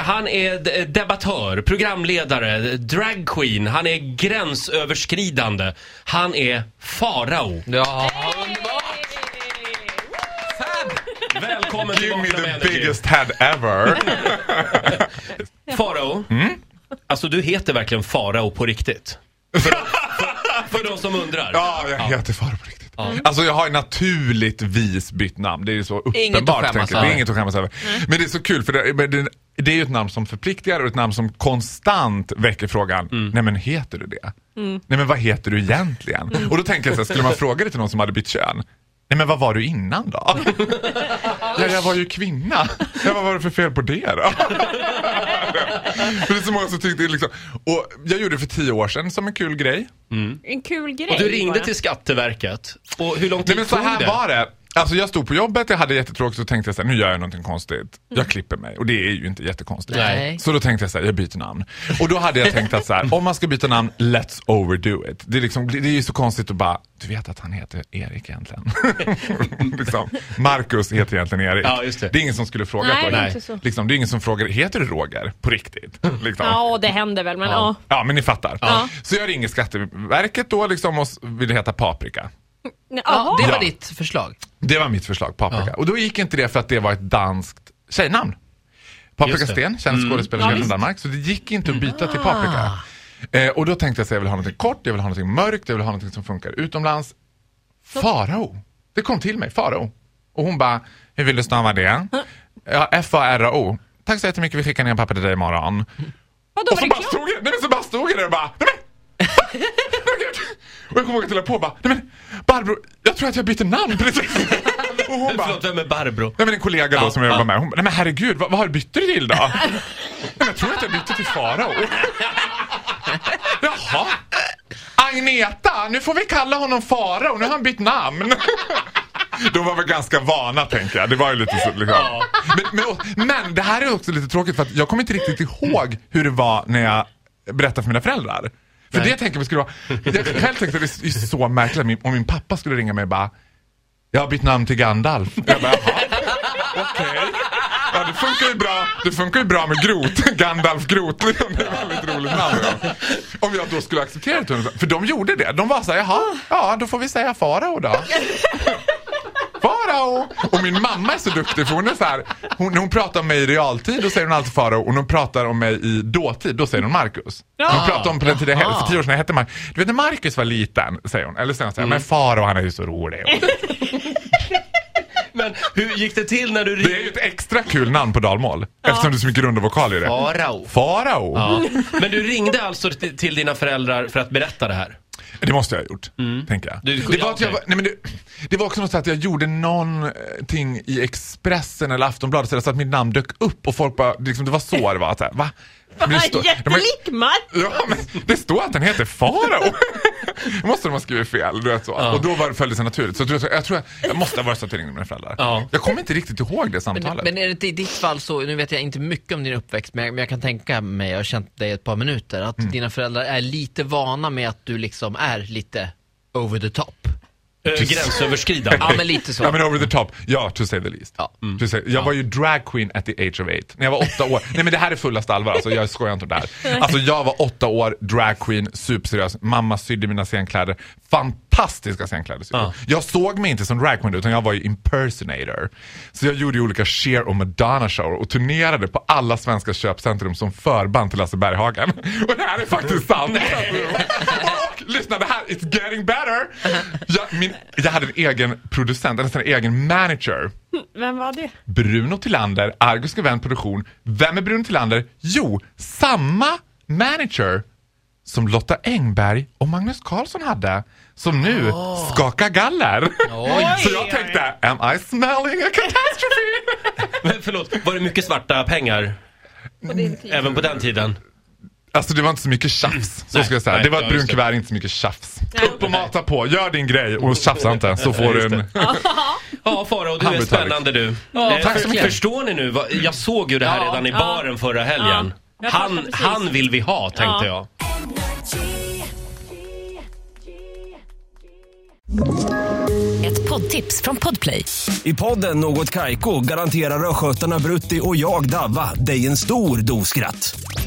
Han är debattör, programledare, drag queen. Han är gränsöverskridande. Han är Farao. Ja, underbart! Välkommen till Give me the biggest head ever. Farao, alltså du heter verkligen Farao på riktigt. För de som undrar. Ja, jag heter Farao på riktigt. Mm. Alltså jag har ju naturligtvis bytt namn. Det är ju så uppenbart, tänker jag. Det är inget att skämmas över. Mm. Men det är så kul, för det är ju ett namn som förpliktigar och ett namn som konstant väcker frågan. Mm. Nej men heter du det? Mm. Nej men vad heter du egentligen? Mm. Och då tänker jag så här, skulle man fråga det till någon som hade bytt kön? Nej men vad var du innan då? Ja, jag var ju kvinna. Ja, vad var det för fel på det då? För det är så många som tyckte liksom. Och jag gjorde det för 10 år sedan som en kul grej. Mm. En kul grej. Och du ringde till Skatteverket. Och hur lång tid tog det? Nej men så här var det. Alltså jag stod på jobbet, jag hade jättetråkigt och tänkte jag så här, nu gör jag någonting konstigt. Jag klipper mig och det är ju inte jättekonstigt. Nej. Så då tänkte jag så här, jag byter namn. Och då hade jag tänkt att så här, om man ska byta namn, let's overdo it. Det är liksom, det är ju så konstigt att bara, du vet att han heter Erik egentligen. Liksom, Marcus heter egentligen Erik. Ja, just det. Det är ingen som skulle fråga. Nej, på det. Inte så. Liksom, det är ingen som frågar, heter du Roger på riktigt? Liksom. Ja, det händer väl, men ja. Ja, men ni fattar. Ja. Så jag ringer Skatteverket då liksom och ville heta Paprika. Ja, det var ditt förslag. Det var mitt förslag, Paprika. Ja. Och då gick inte det för att det var ett danskt tjejnamn. Paprika Sten, känd skådespelare från Danmark. Så det gick inte att byta till Paprika. Och då tänkte jag att jag vill ha något kort, jag vill ha något mörkt, jag vill ha något som funkar utomlands. Farao. Det kom till mig, Farao. Och hon bara, hur vill du stava det? Ja, F-A-R-O. Tack så jättemycket, vi skickar ner en papper till dig imorgon. Och så bara stod jag, där och bara, nej men! Och jag kommer ihåg till på och bara, nej men Barbro, jag tror att jag byter namn precis. Och hon bara, förlåt, vem är Barbro? Nej men en kollega då som jag jobbar med. Hon bara, nej men herregud, vad har du bytt till då? Nej men jag tror att jag bytte till Farao. Jaha, Agneta, nu får vi kalla honom Farao, nu har han bytt namn. De var väl ganska vana, tänker jag. Det var ju lite så liksom. Men det här är också lite tråkigt, för att jag kommer inte riktigt ihåg hur det var när jag berättade för mina föräldrar. För det tänker vi skulle vara. Jag själv tänkte det är så märkligt om min pappa skulle ringa mig och bara, jag har bytt namn till Gandalf. Jag bara, okej. Ja, det funkar ju bra. Det funkar ju bra med Grot. Gandalf Grot. Det är väldigt roligt namn. Ja. Om jag då skulle acceptera det. För de gjorde det. De var så här, jaha, ja, då får vi säga Farao då. Farao! Och min mamma är så duktig, för hon är så här, hon pratar om mig i realtid, då säger hon alltid Farao, och hon pratar om mig i dåtid, då säger hon Marcus. Hon pratar om på den tiden, för 10 år sedan jag hette Marcus. Du vet när Marcus var liten, säger hon. Eller sen säger men Farao, han är ju så rolig. Men hur gick det till när du ringde? Det är ju ett extra kul namn på dalmål, eftersom det är så mycket runda vokal i det. Farao. Farao. Ja. Men du ringde alltså till dina föräldrar för att berätta det här? Det måste jag ha gjort, tänker jag. Det var också något att jag gjorde någonting i Expressen eller Aftonbladet så att mitt namn dök upp och folk bara, liksom, det var så det var. Så här, va? Jättelik Marcus! Ja, men det står att den heter Farao. Måste de ha skrivit fel, du vet så. Ja. Och då följde det sig naturligt. Så jag tror jag måste ha varit så att jag ringde mina föräldrar. Ja. Jag kommer inte riktigt ihåg det samtalet. Men är det i ditt fall så, nu vet jag inte mycket om din uppväxt, men jag kan tänka mig, jag har känt dig ett par minuter, att dina föräldrar är lite vana med att du liksom är lite over the top. Gränsöverskridande. Ja, men lite så. Ja, men over the top. Ja, to say the least. Ja. Jag var ju drag queen at the age of 8. När jag var 8 år. Nej, men det här är fullast allvar. Alltså, jag skojar inte om det här. Alltså, jag var 8 år, drag queen, superseriös. Mamma sydde mina scenkläder. Fantastiska scenkläder. Ja. Jag såg mig inte som drag queen, utan jag var ju impersonator. Så jag gjorde ju olika Cher och Madonna shower och turnerade på alla svenska köpcentrum som förband till Lasse Berghagen. Och det här är faktiskt sant. Lyssna, det här, it's getting better. Jag hade en egen producent, en egen manager. Vem var det? Bruno Tillander, Argus och Vän Produktion. Vem är Bruno Tillander? Jo, samma manager som Lotta Engberg och Magnus Karlsson hade, som nu skakar galler. Så jag tänkte, am I smelling a catastrophe? Men förlåt, var det mycket svarta pengar? Även på den tiden? Alltså det var inte så mycket tjafs, så ska jag säga. Nej, det var ett brunt kuvert, inte så mycket tjafs. Upp och mata på, gör din grej och tjafsa inte, så får du en... Ja, Farao, du är spännande du. Ja, tack så mycket. Förstår ni nu, jag såg ju det här redan i baren förra helgen. Han vill vi ha, tänkte jag. Ett poddtips från Podplay. I podden Något Kaiko garanterar röskötarna Brutti och jag Davva dig en stor doskratt.